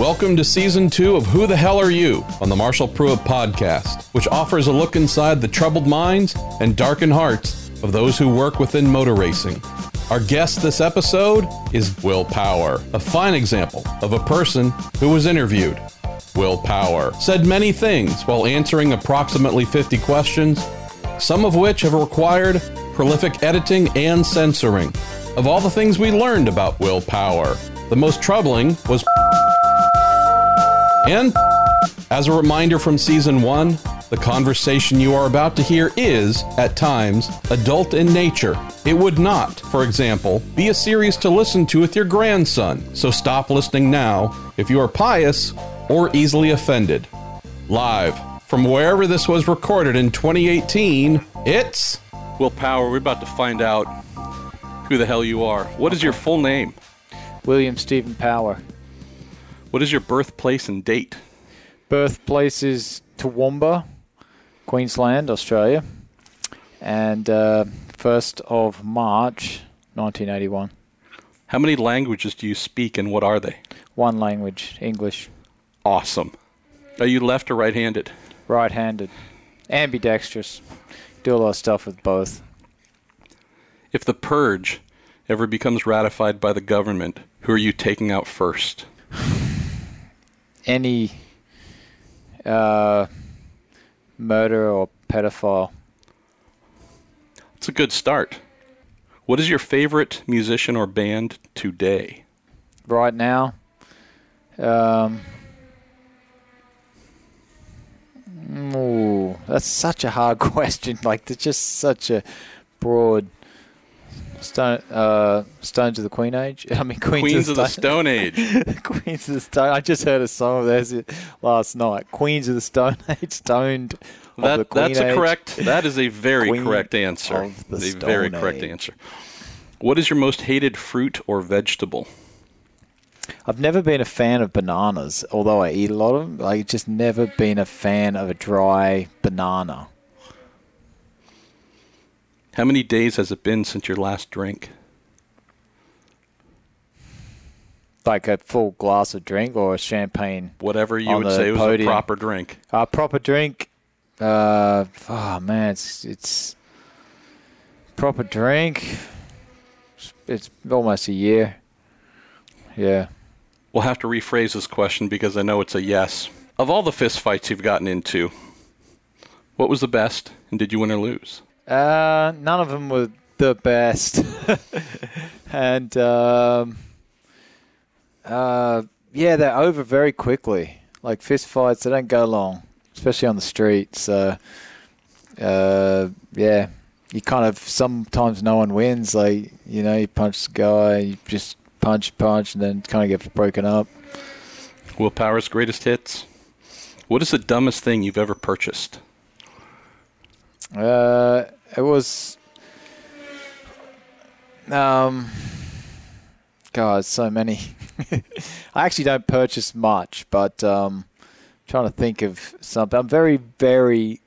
Welcome to Season 2 of Who the Hell Are You? On the Marshall Pruett Podcast, which offers a look inside the troubled minds and darkened hearts of those who work within motor racing. Our guest this episode is Will Power, a fine example of a person who was interviewed. Will Power said many things while answering approximately 50 questions, some of which have required prolific editing and censoring. Of all the things we learned about Will Power, the most troubling was... And as a reminder from season 1, the conversation you are about to hear is, at times, adult in nature. It would not, for example, be a series to listen to with your grandson, so stop listening now if you are pious or easily offended. Live from wherever this was recorded in 2018, it's Will Power. We're about to find out who the hell you are. What is your full name? William Stephen Power. What is your birthplace and date? Birthplace is Toowoomba, Queensland, Australia, and 1st of March, 1981. How many languages do you speak and what are they? One language, English. Awesome. Are you left or right-handed? Right-handed. Ambidextrous. Do a lot of stuff with both. If the purge ever becomes ratified by the government, who are you taking out first? Any murderer or pedophile. It's a good start. What is your favorite musician or band today? Right now, that's such a hard question. Like, there's just such a broad Stones of the Queen Age. I mean, Queens of the Stone Age. Queens of the Stone. I just heard a song of theirs last night. Queens of the Stone Age. That is a very correct answer. What is your most hated fruit or vegetable? I've never been a fan of bananas, although I eat a lot of them. I've just never been a fan of a dry banana. How many days has it been since your last drink? Like a full glass of drink or a champagne? Whatever you would say was a proper drink. A proper drink. It's proper drink. It's almost a year. Yeah. We'll have to rephrase this question because I know it's a yes. Of all the fist fights you've gotten into, what was the best and did you win or lose? None of them were the best. And, they're over very quickly. Like fist fights, they don't go long, especially on the street. So, you kind of, sometimes no one wins. Like, you know, you punch the guy, you just punch, and then kind of get broken up. Will Power's greatest hits. What is the dumbest thing you've ever purchased? It was, God, so many. I actually don't purchase much, but trying to think of something. I'm very, very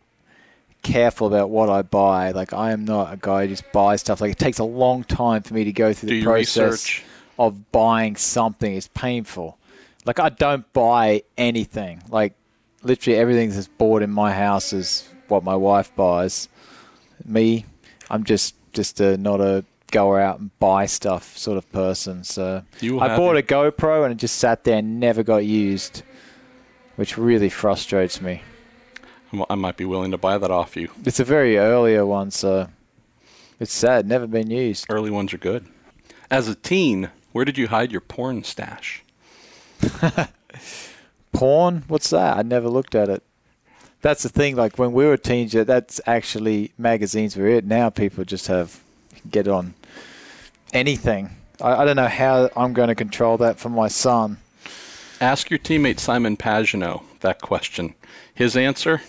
careful about what I buy. Like, I am not a guy who just buys stuff. Like, it takes a long time for me to go through the process of buying something. It's painful. Like, I don't buy anything. Like, literally everything that's bought in my house is what my wife buys. Me, I'm just not a go out and buy stuff sort of person. So I bought a GoPro and it just sat there and never got used, which really frustrates me. I might be willing to buy that off you. It's a very earlier one, so it's sad. Never been used. Early ones are good. As a teen, where did you hide your porn stash? Porn? What's that? I never looked at it. That's the thing, like when we were a teenager, that's actually, magazines were it. Now people just have, get on anything. I don't know how I'm going to control that for my son. Ask your teammate Simon Pagano that question. His answer,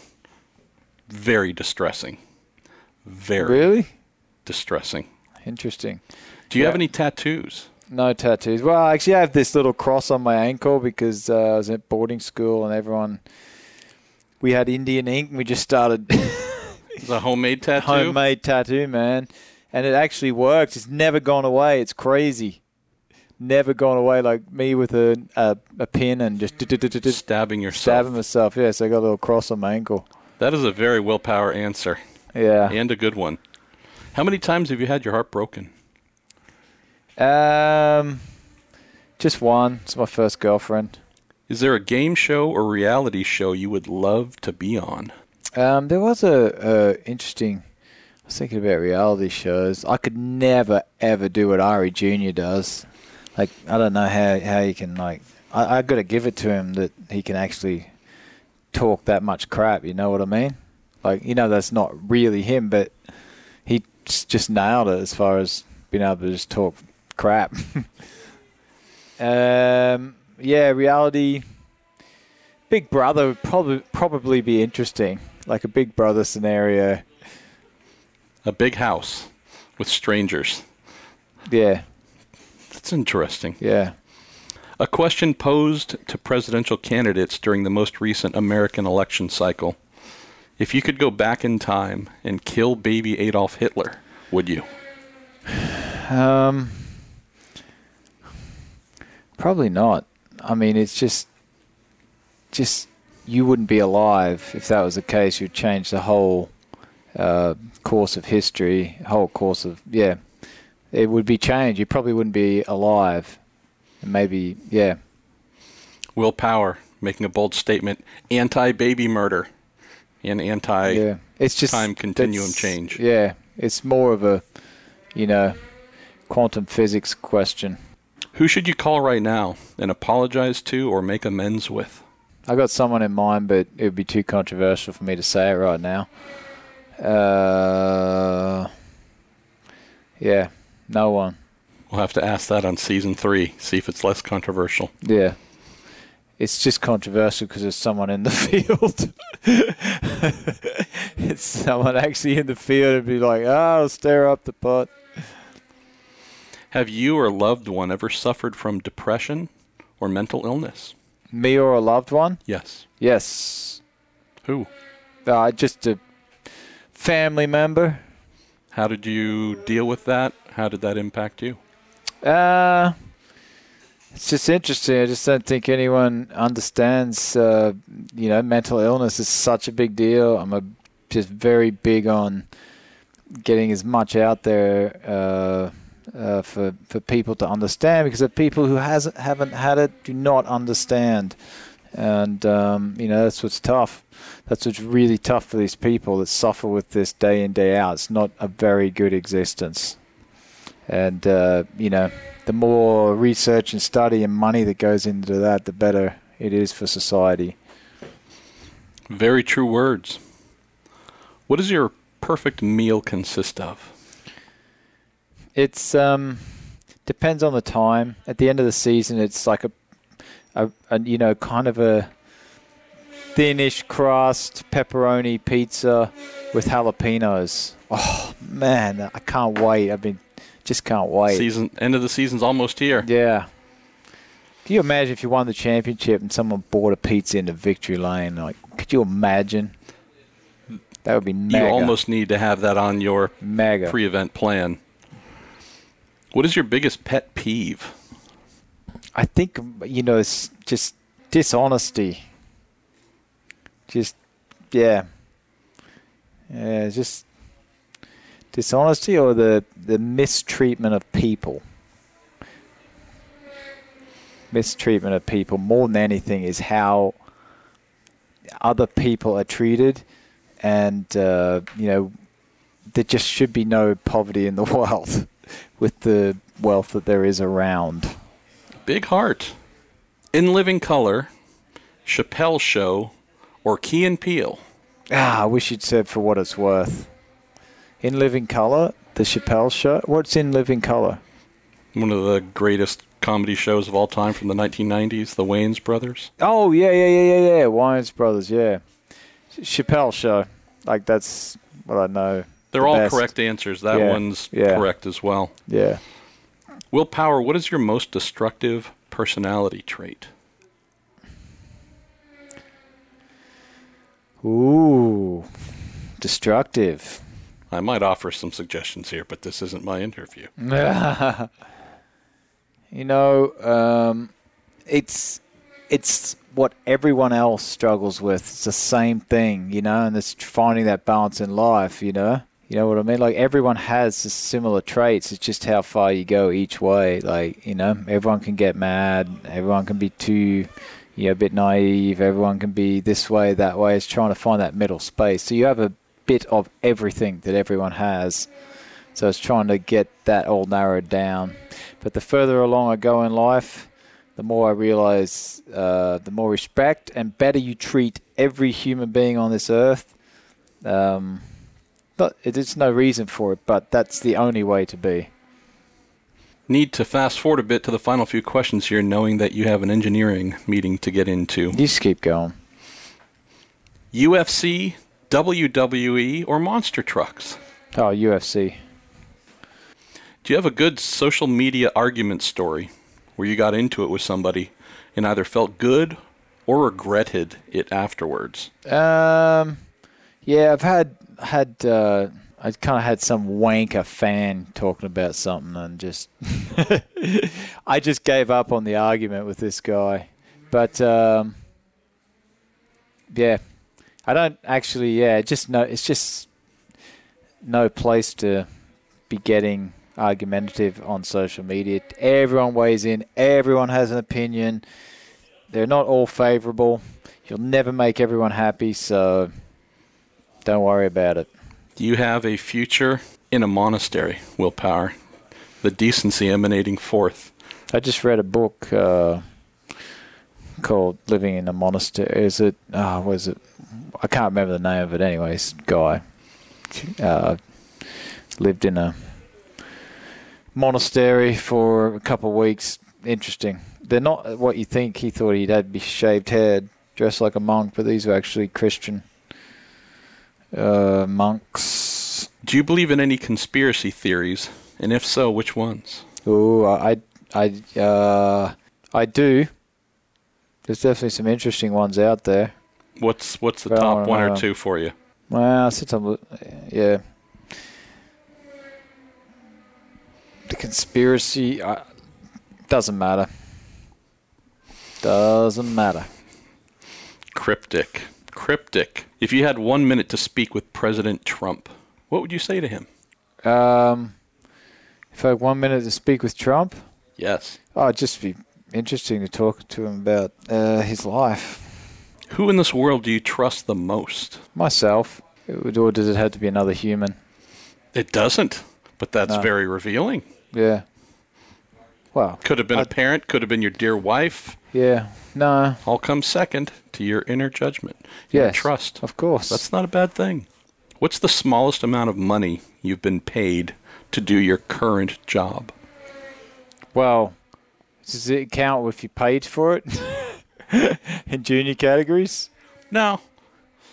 very distressing. Very. Really? Distressing. Interesting. Do you have any tattoos? No tattoos. Well, actually I have this little cross on my ankle because I was at boarding school and everyone... We had Indian ink, and we just started... It's a homemade tattoo? Homemade tattoo, man. And it actually works. It's never gone away. It's crazy. never gone away like me with a pen and just stabbing yourself. Stabbing myself, yes. I got a little cross on my ankle. That is a very willpower answer. Yeah. And a good one. How many times have you had your heart broken? Just one. It's my first girlfriend. Is there a game show or reality show you would love to be on? There was a interesting... I was thinking about reality shows. I could never, ever do what Ari Jr. does. Like, I don't know how you can, like... I've got to give it to him that he can actually talk that much crap, you know what I mean? Like, you know, that's not really him, but he just nailed it as far as being able to just talk crap. Yeah, reality... Big Brother would probably be interesting. Like a Big Brother scenario. A big house with strangers. Yeah. That's interesting. Yeah. A question posed to presidential candidates during the most recent American election cycle. If you could go back in time and kill baby Adolf Hitler, would you? Probably not. I mean, it's just you wouldn't be alive if that was the case. You'd change the whole course of history, whole course of, yeah. It would be changed. You probably wouldn't be alive. Maybe, yeah. Will Power making a bold statement, anti-baby murder and anti-time continuum change. Yeah, it's more of a, you know, quantum physics question. Who should you call right now and apologize to or make amends with? I got someone in mind, but it would be too controversial for me to say it right now. Yeah, no one. We'll have to ask that on season 3, see if it's less controversial. Yeah. It's just controversial because there's someone in the field. It's someone actually in the field and be like, oh, stir up the pot. Have you or a loved one ever suffered from depression or mental illness? Me or a loved one? Yes. Yes. Who? Just a family member. How did you deal with that? How did that impact you? It's just interesting. I just don't think anyone understands, you know, mental illness is such a big deal. I'm just very big on getting as much out there for people to understand, because the people who haven't had it do not understand. And, you know, that's what's tough. That's what's really tough for these people that suffer with this day in, day out. It's not a very good existence. And, you know, the more research and study and money that goes into that, the better it is for society. Very true words. What does your perfect meal consist of? It's depends on the time. At the end of the season, it's like a you know, kind of a thinnish crust pepperoni pizza with jalapenos. Oh, man, I can't wait. Just can't wait. End of the season's almost here. Yeah. Can you imagine if you won the championship and someone bought a pizza into Victory Lane? Like, could you imagine? That would be mega. You almost need to have that on your mega pre-event plan. What is your biggest pet peeve? I think, you know, it's just dishonesty. Just, yeah. Yeah, just... dishonesty or the mistreatment of people? Mistreatment of people, more than anything, is how other people are treated. And, you know, there just should be no poverty in the world with the wealth that there is around. Big heart. In Living Color, Chappelle Show, or Key and Peele? Ah, I wish you'd said For What It's Worth. In Living Color, the Chappelle Show. What's In Living Color? One of the greatest comedy shows of all time from the 1990s, the Wayans Brothers. Oh, yeah. Wayans Brothers, yeah. Chappelle Show. Like, that's what I know. They're all best. Correct answers. That one's correct as well. Yeah. Will Power, what is your most destructive personality trait? Ooh, destructive. I might offer some suggestions here, but this isn't my interview. You know, it's what everyone else struggles with. It's the same thing, you know, and it's finding that balance in life, you know. You know what I mean? Like, everyone has similar traits. It's just how far you go each way. Like, you know, everyone can get mad. Everyone can be too, you know, a bit naive. Everyone can be this way, that way. It's trying to find that middle space. So you have a bit of everything that everyone has. So it's trying to get that all narrowed down. But the further along I go in life, the more I realize, the more respect and better you treat every human being on this earth. But there's no reason for it, but that's the only way to be. Need to fast forward a bit to the final few questions here, knowing that you have an engineering meeting to get into. You just keep going. UFC, WWE, or monster trucks? Oh, UFC. Do you have a good social media argument story where you got into it with somebody and either felt good or regretted it afterwards? Yeah, I've I kind of had some wanker fan talking about something and just I just gave up on the argument with this guy. But yeah, I don't actually. Yeah, just no. It's just no place to be getting argumentative on social media. Everyone weighs in. Everyone has an opinion. They're not all favorable. You'll never make everyone happy. So. Don't worry about it. Do you have a future in a monastery, Will Power? The decency emanating forth. I just read a book called Living in a Monastery. I can't remember the name of it anyways. Guy lived in a monastery for a couple of weeks. Interesting. They're not what you think. He thought he'd had to be shaved head, dressed like a monk, but these were actually Christian monks. Do you believe in any conspiracy theories? And if so, which ones? Oh, I do. There's definitely some interesting ones out there. What's the top one or two for you? Well, yeah. The conspiracy doesn't matter. Cryptic. If you had 1 minute to speak with President Trump, what would you say to him? If I had 1 minute to speak with Trump? Yes. Oh, it'd just be interesting to talk to him about his life. Who in this world do you trust the most? Myself. Or does it have to be another human? It doesn't, but that's very revealing. Yeah. Well, could have been a parent, could have been your dear wife. Yeah, no. All comes second to your inner judgment, your trust. Of course. That's not a bad thing. What's the smallest amount of money you've been paid to do your current job? Well, does it count if you paid for it in junior categories? No.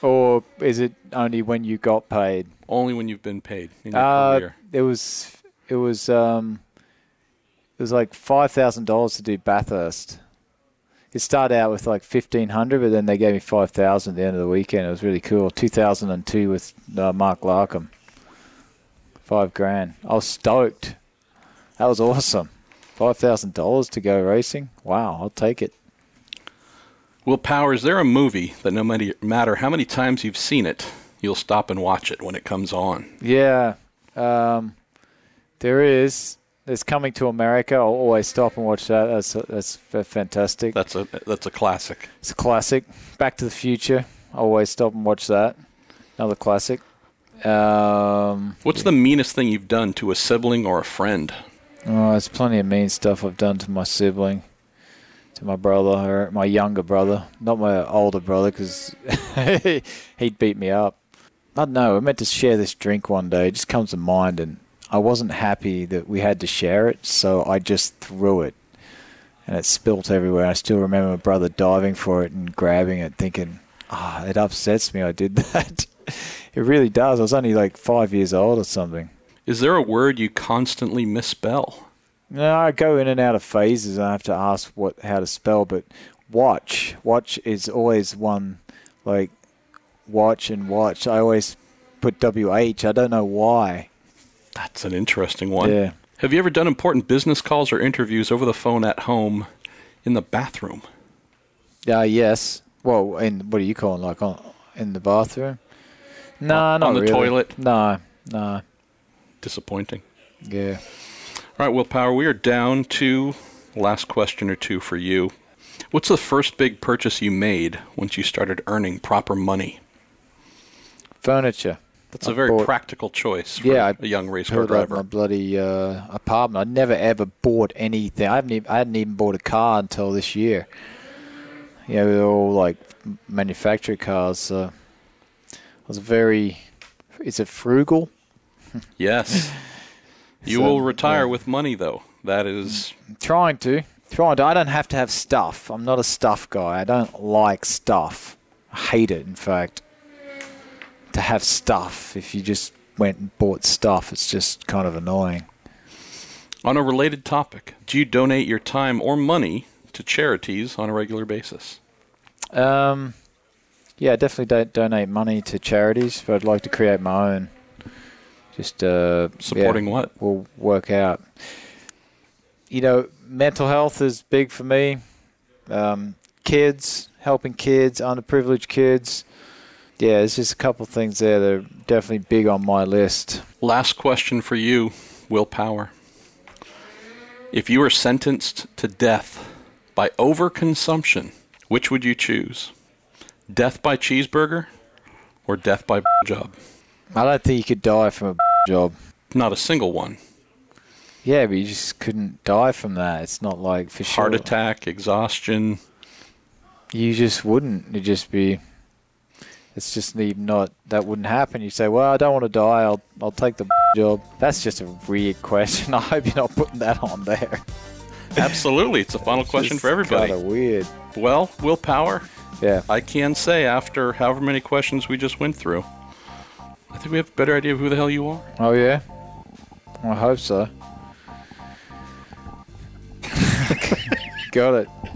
Or is it only when you got paid? Only when you've been paid in your career. It was like $5,000 to do Bathurst. It started out with like $1,500, but then they gave me $5,000 at the end of the weekend. It was really cool. 2002 with Mark Larkham. $5,000. I was stoked. That was awesome. $5,000 to go racing. Wow, I'll take it. Will Power, is there a movie that no matter how many times you've seen it, you'll stop and watch it when it comes on? Yeah, there is. There's Coming to America. I'll always stop and watch that. That's fantastic. That's a classic. It's a classic. Back to the Future. I'll always stop and watch that. Another classic. What's the meanest thing you've done to a sibling or a friend? Oh, there's plenty of mean stuff I've done to my sibling, to my brother, or my younger brother. Not my older brother, because he'd beat me up. I don't know. I meant to share this drink one day. It just comes to mind, and I wasn't happy that we had to share it, so I just threw it, and it spilt everywhere. I still remember my brother diving for it and grabbing it, thinking, it upsets me I did that. It really does. I was only like 5 years old or something. Is there a word you constantly misspell? No, I go in and out of phases. I have to ask how to spell, but watch. Watch is always one, like watch and watch. I always put WH. I don't know why. That's an interesting one. Yeah. Have you ever done important business calls or interviews over the phone at home in the bathroom? Yes. Well, what do you call it? Like in the bathroom? No, not on the really. Toilet? No. Disappointing. Yeah. All right, Will Power, we are down to last question or two for you. What's the first big purchase you made once you started earning proper money? Furniture. That's a very practical choice for a young race car driver. My bloody apartment. I never ever bought anything. I hadn't even bought a car until this year. Yeah, we were all like manufactured cars. So I was is it frugal? Yes. You will retire with money, though. That is... Trying to. I don't have to have stuff. I'm not a stuff guy. I don't like stuff. I hate it, in fact. To have stuff. If you just went and bought stuff, it's just kind of annoying. On a related topic, do you donate your time or money to charities on a regular basis? I definitely don't donate money to charities, but I'd like to create my own. Just supporting what will work out. You know, mental health is big for me. Kids, helping kids, underprivileged kids. Yeah, there's just a couple of things there that are definitely big on my list. Last question for you, Will Power. If you were sentenced to death by overconsumption, which would you choose? Death by cheeseburger or death by job? I don't think you could die from a job. Not a single one. Yeah, but you just couldn't die from that. It's not like for sure. Heart attack, exhaustion. You just wouldn't. It'd just be... It's just not, that wouldn't happen. You say, well, I don't want to die. I'll take the job. That's just a weird question. I hope you're not putting that on there. Absolutely. It's a final question for everybody. Kind of weird. Well, Will Power, I can say after however many questions we just went through, I think we have a better idea of who the hell you are. Oh, yeah? I hope so. Got it.